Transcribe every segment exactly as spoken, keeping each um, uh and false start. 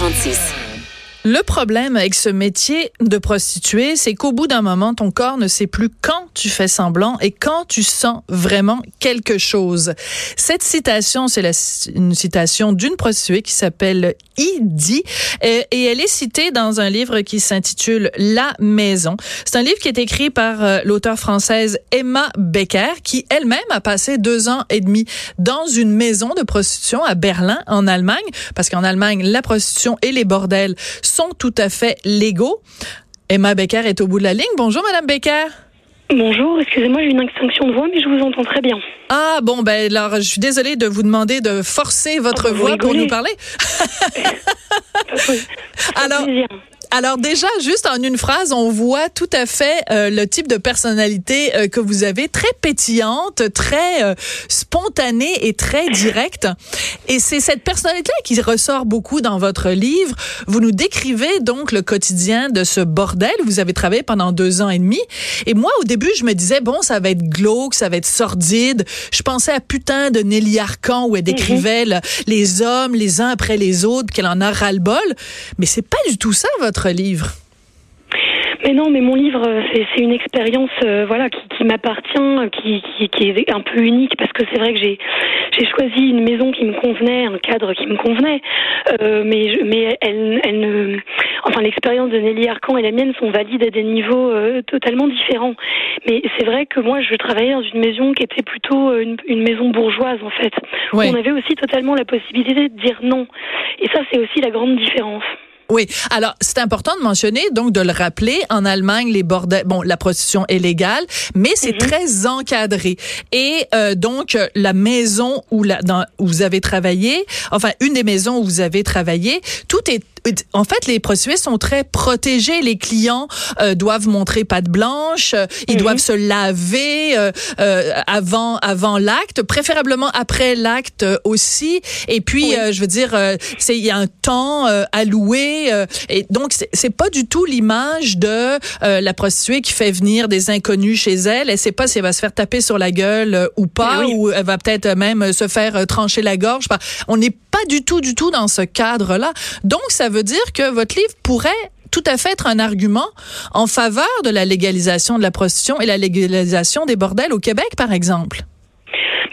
quarante-six. Le problème avec ce métier de prostituée, c'est qu'au bout d'un moment, ton corps ne sait plus quand tu fais semblant et quand tu sens vraiment quelque chose. Cette citation, c'est la, une citation d'une prostituée qui s'appelle Idi et, et elle est citée dans un livre qui s'intitule La Maison. C'est un livre qui est écrit par euh, l'auteure française Emma Becker qui elle-même a passé deux ans et demi dans une maison de prostitution à Berlin, en Allemagne, parce qu'en Allemagne, la prostitution et les bordels sont tout à fait légaux. Emma Becker est au bout de la ligne. Bonjour, Madame Becker. Bonjour, excusez-moi, j'ai une extinction de voix, mais je vous entends très bien. Ah bon, ben alors, je suis désolée de vous demander de forcer votre ah, voix pour nous parler. alors, alors déjà, juste en une phrase, on voit tout à fait euh, le type de personnalité euh, que vous avez, très pétillante, très euh, spontanée et très directe. Et c'est cette personnalité-là qui ressort beaucoup dans votre livre. Vous nous décrivez donc le quotidien de ce bordel. Vous avez travaillé pendant deux ans et demi. Et moi, au début, je me disais, bon, ça va être glauque, ça va être sordide. Je pensais à Putain de Nelly Arcan où elle décrivait mm-hmm. le, les hommes les uns après les autres, qu'elle en a ras-le-bol. Mais c'est pas du tout ça, votre livre. Mais non, mais mon livre, c'est, c'est une expérience euh, voilà, qui, qui m'appartient, qui, qui, qui est un peu unique, parce que c'est vrai que j'ai, j'ai choisi une maison qui me convenait, un cadre qui me convenait, euh, mais, je, mais elle, elle ne... Enfin, l'expérience de Nelly Arcan et la mienne sont valides à des niveaux euh, totalement différents. Mais c'est vrai que moi, je travaillais dans une maison qui était plutôt une, une maison bourgeoise, en fait. Oui. On avait aussi totalement la possibilité de dire non. Et ça, c'est aussi la grande différence. Oui. Alors, c'est important de mentionner, donc de le rappeler, en Allemagne, les bordels, bon, la prostitution est légale, mais c'est mm-hmm. très encadré. Et euh, donc, la maison où, la, dans, où vous avez travaillé, enfin, une des maisons où vous avez travaillé, tout est... En fait, les prostituées sont très protégées. Les clients euh, doivent montrer patte blanche, euh, ils mm-hmm. doivent se laver euh, euh, avant avant l'acte, préférablement après l'acte euh, aussi. Et puis, oui. euh, je veux dire, euh, c'est il y a un temps euh, alloué. Euh, et donc, c'est, c'est pas du tout l'image de euh, la prostituée qui fait venir des inconnus chez elle. Elle sait pas si elle va se faire taper sur la gueule euh, ou pas, oui. ou elle va peut-être même se faire euh, trancher la gorge. Enfin, on n'est pas du tout, du tout dans ce cadre-là. Donc, ça veut dire que votre livre pourrait tout à fait être un argument en faveur de la légalisation de la prostitution et la légalisation des bordels au Québec, par exemple.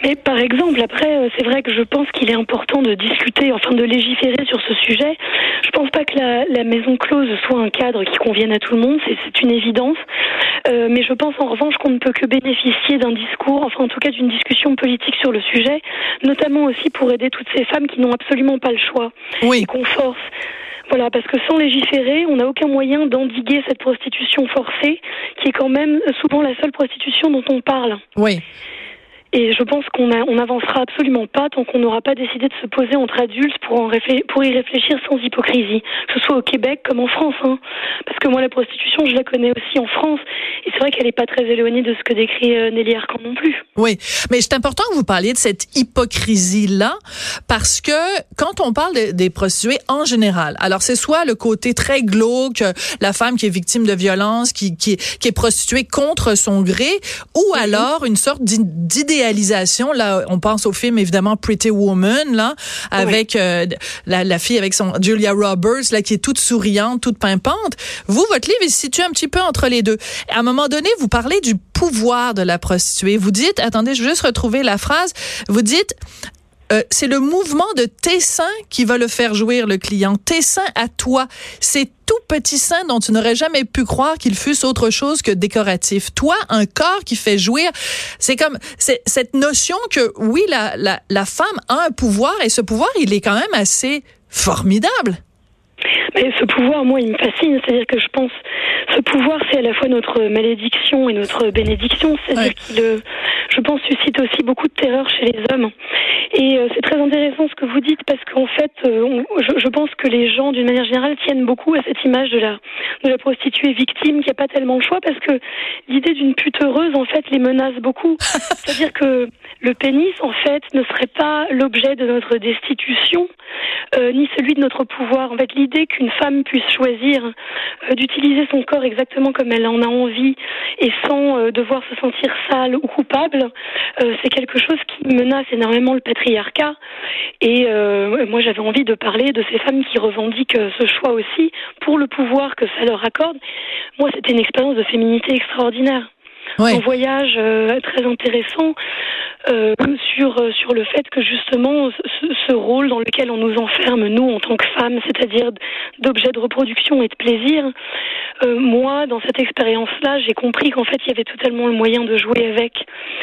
Mais par exemple, après, c'est vrai que je pense qu'il est important de discuter, enfin de légiférer sur ce sujet. Je pense pas que la, la maison close soit un cadre qui convienne à tout le monde, c'est, c'est une évidence. Euh, mais je pense en revanche qu'on ne peut que bénéficier d'un discours, enfin en tout cas d'une discussion politique sur le sujet, notamment aussi pour aider toutes ces femmes qui n'ont absolument pas le choix oui. et qu'on force. Voilà, parce que sans légiférer, on n'a aucun moyen d'endiguer cette prostitution forcée, qui est quand même souvent la seule prostitution dont on parle. Oui. Et je pense qu'on a, on n'avancera absolument pas tant qu'on n'aura pas décidé de se poser entre adultes pour, en réfléch- pour y réfléchir sans hypocrisie, que ce soit au Québec comme en France. Hein. Parce que moi, la prostitution, je la connais aussi en France. Et c'est vrai qu'elle n'est pas très éloignée de ce que décrit euh, Nelly Arcan non plus. Oui, mais c'est important que vous parliez de cette hypocrisie-là, parce que quand on parle de, des prostituées en général, alors c'est soit le côté très glauque, la femme qui est victime de violence, qui, qui, qui est prostituée contre son gré, ou mm-hmm. alors une sorte d'idée là, on pense au film évidemment Pretty Woman là, avec oui. euh, la, la fille avec son Julia Roberts là qui est toute souriante, toute pimpante. Vous, votre livre, il se situe un petit peu entre les deux. À un moment donné, vous parlez du pouvoir de la prostituée. Vous dites, attendez, je vais juste retrouver la phrase. Vous dites. Euh, c'est le mouvement de tes seins qui va le faire jouir, le client. Tes seins à toi. Ces tout petits seins dont tu n'aurais jamais pu croire qu'ils fussent autre chose que décoratifs. Toi, un corps qui fait jouir. C'est comme, c'est cette notion que, oui, la, la, la femme a un pouvoir et ce pouvoir, il est quand même assez formidable. Mais ce pouvoir, moi, il me fascine. C'est-à-dire que je pense, ce pouvoir, c'est à la fois notre malédiction et notre bénédiction. C'est-à-dire ouais. qu'il, euh, je pense, suscite aussi beaucoup de terreur chez les hommes. Et euh, c'est très intéressant ce que vous dites parce qu'en fait, euh, on, je, je pense que les gens, d'une manière générale, tiennent beaucoup à cette image de la, de la prostituée victime qui n'a pas tellement le choix parce que l'idée d'une pute heureuse, en fait, les menace beaucoup. C'est-à-dire que le pénis, en fait, ne serait pas l'objet de notre destitution, euh, ni celui de notre pouvoir. En fait, l'idée qu'une femme puisse choisir euh, d'utiliser son corps exactement comme elle en a envie et sans euh, devoir se sentir sale ou coupable, euh, c'est quelque chose qui menace énormément le patriarcat. Et euh, moi, j'avais envie de parler de ces femmes qui revendiquent ce choix aussi pour le pouvoir que ça leur accorde. Moi, c'était une expérience de féminité extraordinaire. Ouais. Un voyage euh, très intéressant euh, sur, euh, sur le fait que justement ce, ce rôle dans lequel on nous enferme, nous en tant que femmes, c'est-à-dire d'objets de reproduction et de plaisir, euh, moi dans cette expérience-là j'ai compris qu'en fait il y avait totalement le moyen de jouer avec,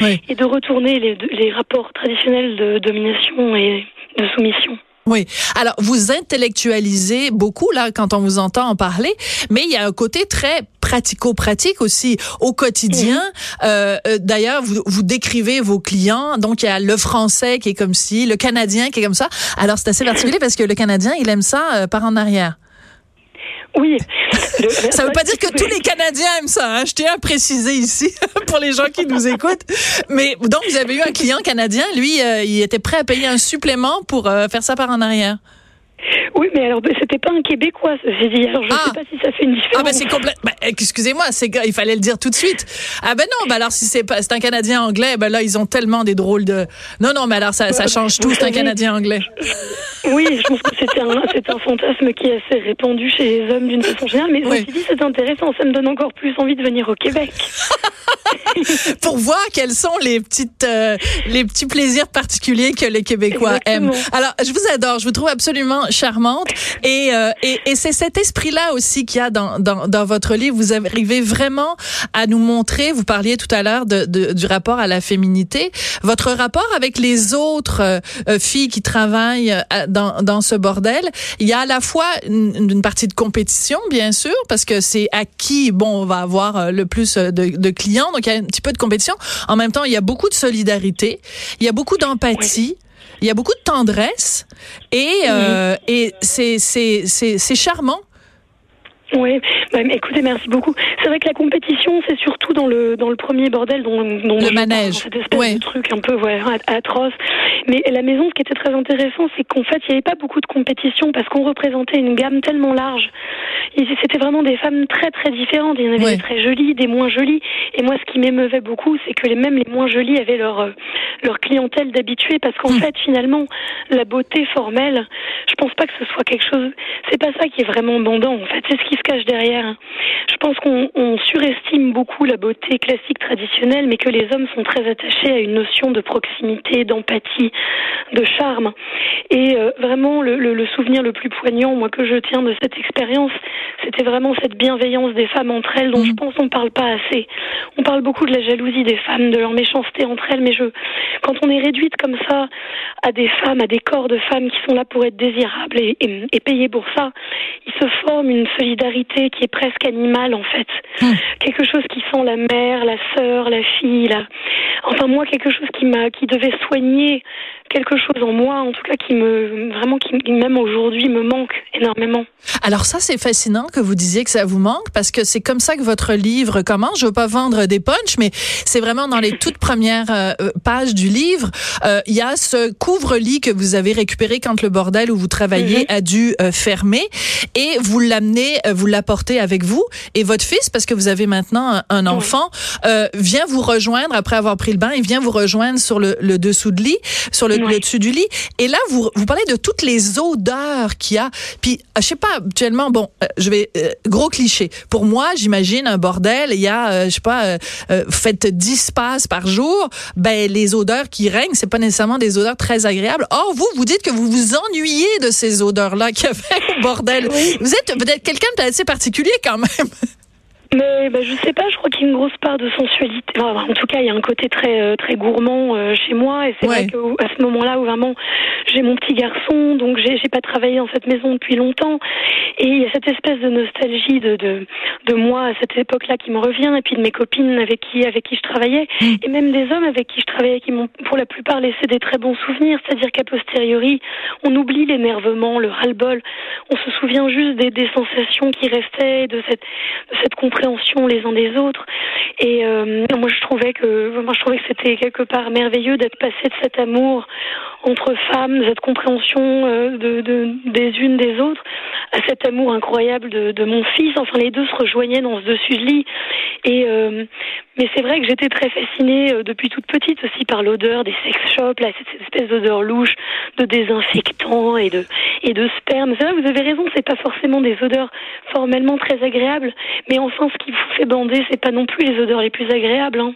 ouais, et de retourner les, les rapports traditionnels de domination et de soumission. Oui. Alors, vous intellectualisez beaucoup, là, quand on vous entend en parler, mais il y a un côté très pratico-pratique aussi, au quotidien. Mmh. Euh, d'ailleurs, vous, vous décrivez vos clients, donc il y a le français qui est comme ci, le canadien qui est comme ça. Alors, c'est assez particulier parce que le canadien, il aime ça euh, par en arrière. Oui. Le... ça ne veut pas dire que tous les Canadiens aiment ça, hein? Je tiens à préciser ici pour les gens qui nous écoutent. Mais donc, vous avez eu un client canadien, lui, euh, il était prêt à payer un supplément pour euh, faire ça par en arrière. Oui, mais alors, c'était pas un Québécois, j'ai dit. Alors, je ah. sais pas si ça fait une différence. Ah, ben, c'est complètement. Ben, excusez-moi, c'est... il fallait le dire tout de suite. Ah, ben non, ben alors, si c'est pas... c'est un Canadien anglais, ben là, ils ont tellement des drôles de. Non, non, mais alors, ça, ça change tout, c'est un Canadien anglais. Oui, je pense que c'était un, c'est un fantasme qui est assez répandu chez les hommes d'une façon générale, mais oui. Ceci dit, c'est intéressant, ça me donne encore plus envie de venir au Québec. Pour voir quels sont les petites, euh, les petits plaisirs particuliers que les Québécois, exactement, aiment. Alors, je vous adore, je vous trouve absolument charmante, et, euh, et, et c'est cet esprit-là aussi qu'il y a dans, dans, dans votre livre. Vous arrivez vraiment à nous montrer, vous parliez tout à l'heure de, de, du rapport à la féminité, votre rapport avec les autres euh, filles qui travaillent euh, dans, dans ce bordel. Il y a à la fois une, une partie de compétition, bien sûr, parce que c'est à qui, bon, on va avoir le plus de, de clients, donc il y a un petit peu de compétition. En même temps, il y a beaucoup de solidarité, il y a beaucoup d'empathie, oui. Il y a beaucoup de tendresse et, euh, mmh. et c'est, c'est, c'est, c'est charmant. Oui, bah, écoutez, merci beaucoup. C'est vrai que la compétition, c'est surtout dans le dans le premier bordel, dont, dont le manège, cette espèce, ouais, de truc un peu, ouais, atroce. Mais la maison, ce qui était très intéressant, c'est qu'en fait, il n'y avait pas beaucoup de compétition parce qu'on représentait une gamme tellement large. Et c'était vraiment des femmes très très différentes. Il y en avait, ouais, des très jolies, des moins jolies. Et moi, ce qui m'émeuvait beaucoup, c'est que les mêmes les moins jolies avaient leur leur clientèle d'habitués, parce qu'en mmh. fait, finalement, la beauté formelle, je pense pas que ce soit quelque chose. C'est pas ça qui est vraiment bandant. En fait, c'est ce qui se cache derrière. Je pense qu'on on surestime beaucoup la beauté classique traditionnelle, mais que les hommes sont très attachés à une notion de proximité, d'empathie, de charme. Et euh, vraiment, le, le, le souvenir le plus poignant, moi, que je tiens de cette expérience, c'était vraiment cette bienveillance des femmes entre elles, dont je pense qu'on ne parle pas assez. On parle beaucoup de la jalousie des femmes, de leur méchanceté entre elles, mais je, quand on est réduite comme ça à des femmes, à des corps de femmes qui sont là pour être désirables et, et, et payées pour ça, il se forme une solidarité qui est presque animale, en fait. Mmh. Quelque chose qui sent la mère, la sœur, la fille, la... enfin moi, quelque chose qui m'a, qui devait soigner quelque chose en moi, en tout cas qui me, vraiment, qui même aujourd'hui me manque énormément. Alors ça, c'est fascinant que vous disiez que ça vous manque, parce que c'est comme ça que votre livre commence. Je veux pas vendre des punchs, mais c'est vraiment dans les toutes premières euh, pages du livre, il euh, y a ce couvre-lit que vous avez récupéré quand le bordel où vous travaillez, mmh, a dû euh, fermer, et vous l'amenez, euh, vous l'apportez avec vous, et votre fils, parce que vous avez maintenant un enfant, oui, euh, vient vous rejoindre après avoir pris le bain, il vient vous rejoindre sur le, le dessous de lit, sur le, oui, le dessus du lit, et là vous vous parlez de toutes les odeurs qu'il y a, puis je sais pas, actuellement, bon, euh, je vais euh, gros cliché, pour moi, j'imagine un bordel, il y a, euh, je sais pas, euh, euh, faites dix passes par jour, ben les odeurs qui règnent, c'est pas nécessairement des odeurs très agréables. Or vous, vous dites que vous vous ennuyez de ces odeurs-là qu'il y avait au bordel. Oui. Vous êtes peut-être quelqu'un de assez particulier quand même. Mais bah, je sais pas, je crois qu'il y a une grosse part de sensualité. Enfin, en tout cas, il y a un côté très très gourmand euh, chez moi, et c'est, ouais, vrai qu'à ce moment-là où vraiment j'ai mon petit garçon, donc j'ai, j'ai pas travaillé dans cette maison depuis longtemps, et il y a cette espèce de nostalgie de de de moi à cette époque-là qui me revient, et puis de mes copines avec qui avec qui je travaillais, mmh, et même des hommes avec qui je travaillais qui m'ont pour la plupart laissé des très bons souvenirs. C'est-à-dire qu'à posteriori, on oublie l'énervement, le ras-le-bol, on se souvient juste des des sensations qui restaient, de cette de cette compréhension compréhension les uns des autres. Et euh, moi, je trouvais que, moi, je trouvais que c'était quelque part merveilleux d'être passé de cet amour entre femmes, cette compréhension euh, de, de, des unes des autres, à cet amour incroyable de, de mon fils. Enfin, les deux se rejoignaient dans ce dessus-de-lit. Et euh, mais c'est vrai que j'étais très fascinée euh, depuis toute petite aussi par l'odeur des sex shops, là, cette espèce d'odeur louche de désinfectant et de et de sperme. C'est vrai, vous avez raison, c'est pas forcément des odeurs formellement très agréables, mais enfin, ce qui vous fait bander, c'est pas non plus les odeurs les plus agréables, hein.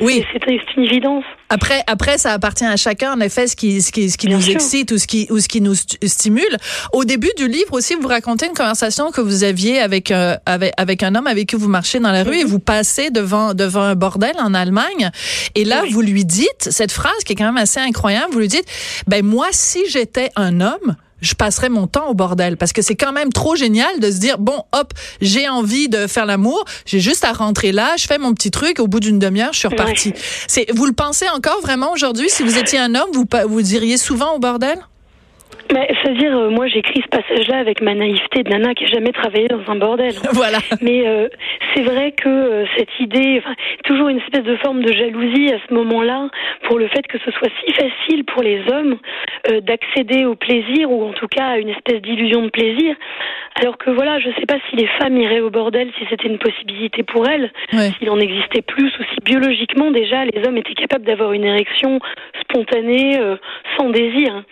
Oui, c'est, c'est une évidence. Après, après, ça appartient à chacun, en effet, ce qui, ce qui, ce qui nous sûr. excite ou ce qui, ou ce qui nous stimule. Au début du livre aussi, vous racontez une conversation que vous aviez avec, euh, avec, avec un homme avec qui vous marchez dans la rue, mm-hmm, et vous passez devant, devant un bordel en Allemagne. Et là, oui, vous lui dites cette phrase qui est quand même assez incroyable. Vous lui dites, ben moi, si j'étais un homme, je passerais mon temps au bordel, parce que c'est quand même trop génial de se dire, bon, hop, j'ai envie de faire l'amour, j'ai juste à rentrer là, je fais mon petit truc, au bout d'une demi-heure, je suis repartie. Ouais. C'est, vous le pensez encore vraiment aujourd'hui? Si vous étiez un homme, vous, vous diriez souvent au bordel? Mais, c'est-à-dire, euh, moi, j'écris ce passage-là avec ma naïveté de Nana qui n'a jamais travaillé dans un bordel. Voilà. Mais euh, c'est vrai que euh, cette idée, enfin, toujours une espèce de forme de jalousie à ce moment-là pour le fait que ce soit si facile pour les hommes euh, d'accéder au plaisir, ou en tout cas à une espèce d'illusion de plaisir, alors que voilà, je ne sais pas si les femmes iraient au bordel si c'était une possibilité pour elles, ouais, s'il en existait plus, ou si biologiquement déjà les hommes étaient capables d'avoir une érection spontanée, euh, sans désir.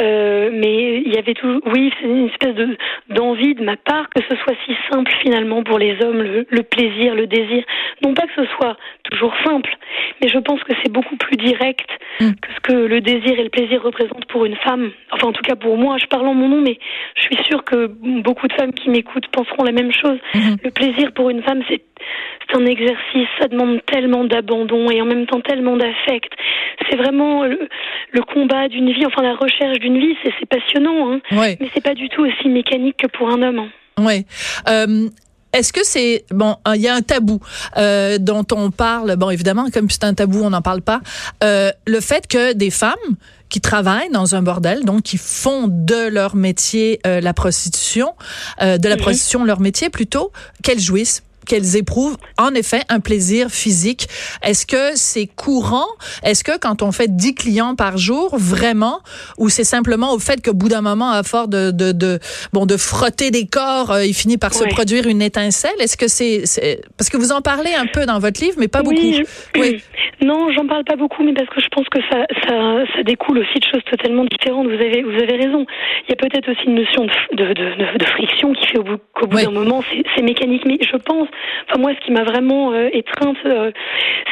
Euh, Mais il y avait tout, oui, c'est une espèce de d'envie de ma part que ce soit si simple finalement pour les hommes, le, le plaisir, le désir. Non pas que ce soit toujours simple, mais je pense que c'est beaucoup plus direct que ce que le désir et le plaisir représentent pour une femme. Enfin, en tout cas pour moi, je parle en mon nom, mais je suis sûre que beaucoup de femmes qui m'écoutent penseront la même chose. Mm-hmm. Le plaisir pour une femme, c'est c'est un exercice, ça demande tellement d'abandon et en même temps tellement d'affect. C'est vraiment le, le combat d'une vie, enfin la recherche d'une vie, c'est, c'est passionnant, hein, ouais, mais c'est pas du tout aussi mécanique que pour un homme. Hein. Ouais. Euh... Est-ce que c'est, bon, il y a un tabou euh, dont on parle, bon, évidemment, comme c'est un tabou, on n'en parle pas, euh, le fait que des femmes qui travaillent dans un bordel, donc qui font de leur métier euh, la prostitution, euh, de la oui. prostitution leur métier plutôt, qu'elles jouissent, qu'elles éprouvent, en effet, un plaisir physique. Est-ce que c'est courant? Est-ce que quand on fait dix clients par jour, vraiment, ou c'est simplement au fait qu'au bout d'un moment, à force de, de, de, bon, de frotter des corps, euh, il finit par ouais. se produire une étincelle? Est-ce que c'est, c'est, parce que vous en parlez un peu dans votre livre, mais pas oui, beaucoup. Je... Oui. Non, j'en parle pas beaucoup, mais parce que je pense que ça, ça, ça découle aussi de choses totalement différentes. Vous avez, vous avez raison. Il y a peut-être aussi une notion de, de, de, de friction qui fait au bout, qu'au bout ouais. d'un moment, c'est, c'est mécanique. Mais je pense, enfin moi, ce qui m'a vraiment euh, étreinte, euh,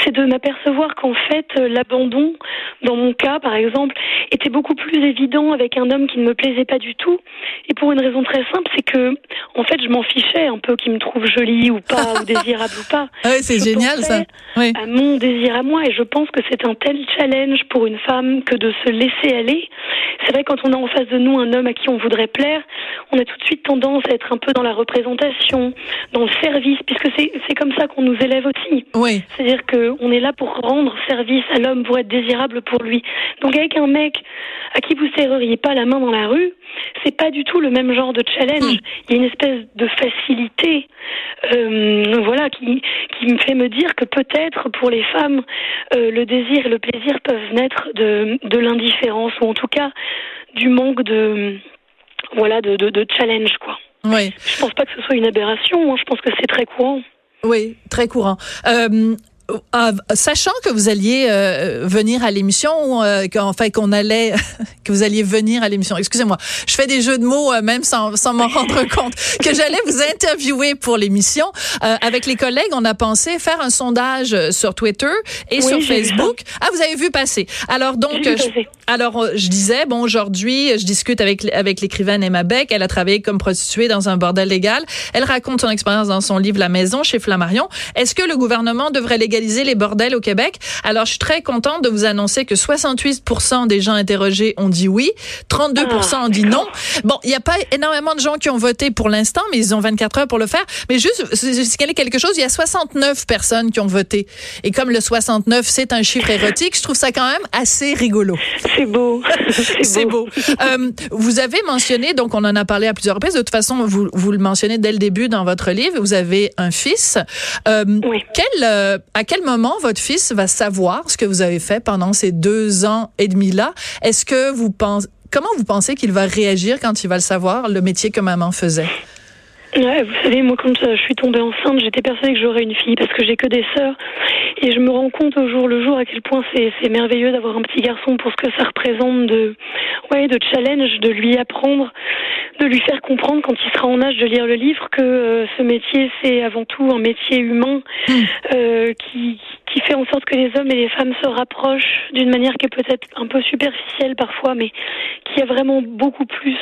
c'est de m'apercevoir qu'en fait, euh, l'abandon, dans mon cas par exemple, était beaucoup plus évident avec un homme qui ne me plaisait pas du tout. Et pour une raison très simple, c'est que, en fait, je m'en fichais un peu qu'il me trouve jolie ou pas, ou désirable ou pas. Ah oui, c'est je génial ça. Oui. À mon désir à moi. Et je pense que c'est un tel challenge pour une femme que de se laisser aller. C'est vrai, quand on a en face de nous un homme à qui on voudrait plaire, on a tout de suite tendance à être un peu dans la représentation, dans le service, puisque c'est, c'est comme ça qu'on nous élève aussi. Oui. C'est-à-dire qu'on est là pour rendre service à l'homme, pour être désirable pour lui. Donc avec un mec à qui vous serreriez pas la main dans la rue, c'est pas du tout le même genre de challenge. Mmh. Il y a une espèce de facilité euh, voilà, qui, qui me fait me dire que peut-être pour les femmes, Euh, le désir et le plaisir peuvent naître de, de l'indifférence, ou en tout cas du manque de, voilà, de, de, de challenge, quoi. Oui. Je pense pas que ce soit une aberration, hein. Je pense que c'est très courant. Oui, très courant. Euh... Ah, sachant que vous alliez euh, venir à l'émission, euh, qu'en fait qu'on allait, que vous alliez venir à l'émission. Excusez-moi, je fais des jeux de mots euh, même sans, sans m'en rendre compte. Que j'allais vous interviewer pour l'émission. Euh, avec les collègues, on a pensé faire un sondage sur Twitter et oui, sur Facebook. Ah, vous avez vu passer. Alors donc, je, alors je disais bon, aujourd'hui, je discute avec avec l'écrivaine Emma Beck. Elle a travaillé comme prostituée dans un bordel légal. Elle raconte son expérience dans son livre La Maison chez Flammarion. Est-ce que le gouvernement devrait légaliser légaliser les bordels au Québec. Alors, je suis très contente de vous annoncer que soixante-huit pour cent des gens interrogés ont dit oui, trente-deux pour cent ont dit non. Bon, il n'y a pas énormément de gens qui ont voté pour l'instant, mais ils ont vingt-quatre heures pour le faire. Mais juste, signaler quelque chose, il y a soixante-neuf personnes qui ont voté. Et comme le soixante-neuf, c'est un chiffre érotique, je trouve ça quand même assez rigolo. C'est beau. C'est, c'est beau. beau. euh, vous avez mentionné, donc on en a parlé à plusieurs reprises, de toute façon, vous, vous le mentionnez dès le début dans votre livre, vous avez un fils. Euh, oui. Quel, euh, à quel moment votre fils va savoir ce que vous avez fait pendant ces deux ans et demi-là? Est-ce que vous pensez, comment vous pensez qu'il va réagir quand il va le savoir, le métier que maman faisait? Ouais, vous savez, moi, quand je suis tombée enceinte, j'étais persuadée que j'aurais une fille parce que j'ai que des sœurs. Et je me rends compte au jour le jour à quel point c'est, c'est merveilleux d'avoir un petit garçon pour ce que ça représente de, ouais, de challenge, de lui apprendre, de lui faire comprendre quand il sera en âge de lire le livre que euh, ce métier, c'est avant tout un métier humain euh, qui, qui fait en sorte que les hommes et les femmes se rapprochent d'une manière qui est peut-être un peu superficielle parfois, mais qui a vraiment beaucoup plus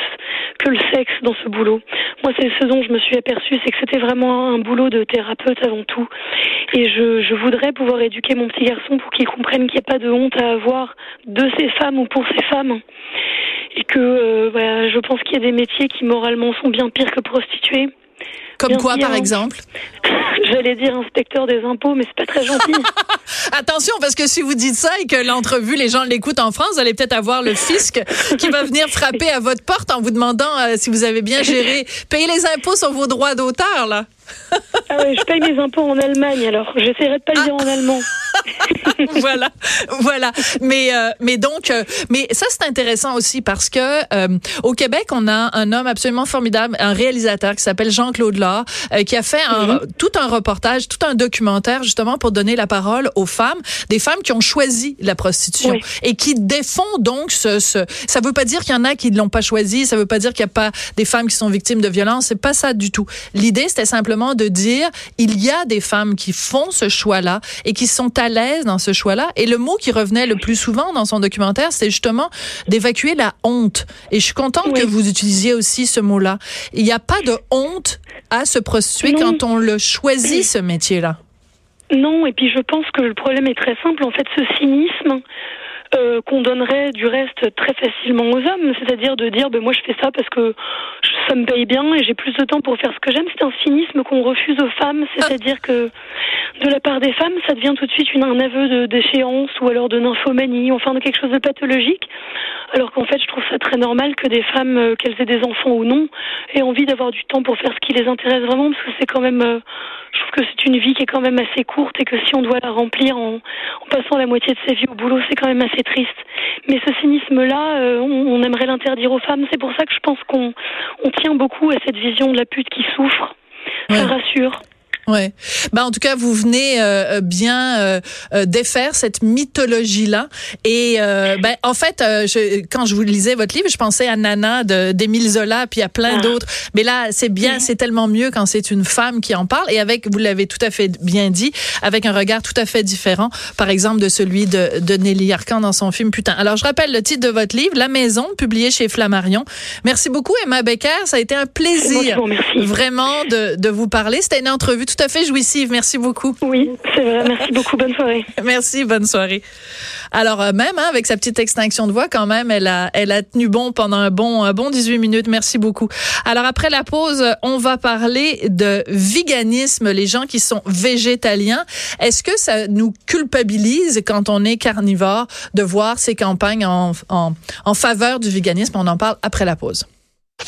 que le sexe dans ce boulot. Moi, c'est ce dont je me suis aperçue, c'est que c'était vraiment un boulot de thérapeute avant tout. Et je, je voudrais pouvoir éduquer mon petit garçon pour qu'il comprenne qu'il n'y a pas de honte à avoir de ces femmes ou pour ces femmes. Et que euh, voilà, je pense qu'il y a des métiers qui moralement sont bien pires que prostituées. Comme bien quoi, pire, par exemple? J'allais dire inspecteur des impôts, mais c'est pas très gentil. Attention, parce que si vous dites ça et que l'entrevue, les gens l'écoutent en France, vous allez peut-être avoir le fisc qui va venir frapper à votre porte en vous demandant euh, si vous avez bien géré. Payez les impôts sur vos droits d'auteur, là. Ah oui, je paye mes impôts en Allemagne, alors. J'essaierai de pas le dire ah. en allemand. Voilà, voilà. Mais euh, mais donc, euh, mais ça c'est intéressant aussi parce que euh, au Québec on a un homme absolument formidable, un réalisateur qui s'appelle Jean-Claude Lortz, euh, qui a fait un, mm-hmm. tout un reportage, tout un documentaire justement pour donner la parole aux femmes, des femmes qui ont choisi la prostitution oui. et qui défont donc ce, ce. Ça veut pas dire qu'il y en a qui ne l'ont pas choisi, ça veut pas dire qu'il y a pas des femmes qui sont victimes de violences, c'est pas ça du tout. L'idée c'était simplement de dire il y a des femmes qui font ce choix-là et qui sont à l'aise dans ce choix-là. Et le mot qui revenait le plus souvent dans son documentaire, c'est justement d'évacuer la honte. Et je suis contente oui. que vous utilisiez aussi ce mot-là. Il n'y a pas de honte à se prostituer non. quand on le choisit, ce métier-là. Non, et puis je pense que le problème est très simple. En fait, ce cynisme euh, qu'on donnerait du reste très facilement aux hommes, c'est-à-dire de dire ben, « moi je fais ça parce que ça me paye bien et j'ai plus de temps pour faire ce que j'aime », c'est un cynisme qu'on refuse aux femmes, c'est-à-dire ah. que de la part des femmes, ça devient tout de suite une, un aveu de déchéance ou alors de nymphomanie, enfin de quelque chose de pathologique. Alors qu'en fait, je trouve ça très normal que des femmes, euh, qu'elles aient des enfants ou non, aient envie d'avoir du temps pour faire ce qui les intéresse vraiment, parce que c'est quand même, euh, je trouve que c'est une vie qui est quand même assez courte et que si on doit la remplir en, en passant la moitié de sa vie au boulot, c'est quand même assez triste. Mais ce cynisme-là, euh, on, on aimerait l'interdire aux femmes. C'est pour ça que je pense qu'on on tient beaucoup à cette vision de la pute qui souffre. Ouais. Ça rassure. Ouais. Ben en tout cas, vous venez euh, bien euh, euh, défaire cette mythologie-là. Et euh, ben en fait, euh, je, quand je vous lisais votre livre, je pensais à Nana de, d'Émile Zola, puis à plein ah. d'autres. Mais là, c'est bien, c'est tellement mieux quand c'est une femme qui en parle. Et avec, vous l'avez tout à fait bien dit, avec un regard tout à fait différent, par exemple de celui de, de Nelly Arcan dans son film Putain. Alors je rappelle le titre de votre livre, La Maison, publié chez Flammarion. Merci beaucoup, Emma Becker. Ça a été un plaisir vraiment de, de vous parler. C'était une entrevue tout Tout à fait jouissive. Merci beaucoup. Oui, c'est vrai. Merci beaucoup. Bonne soirée. Merci. Bonne soirée. Alors, euh, même, hein, avec sa petite extinction de voix, quand même, elle a, elle a tenu bon pendant un bon, un bon dix-huit minutes. Merci beaucoup. Alors, après la pause, on va parler de véganisme, les gens qui sont végétaliens. Est-ce que ça nous culpabilise quand on est carnivore de voir ces campagnes en, en, en faveur du véganisme? On en parle après la pause.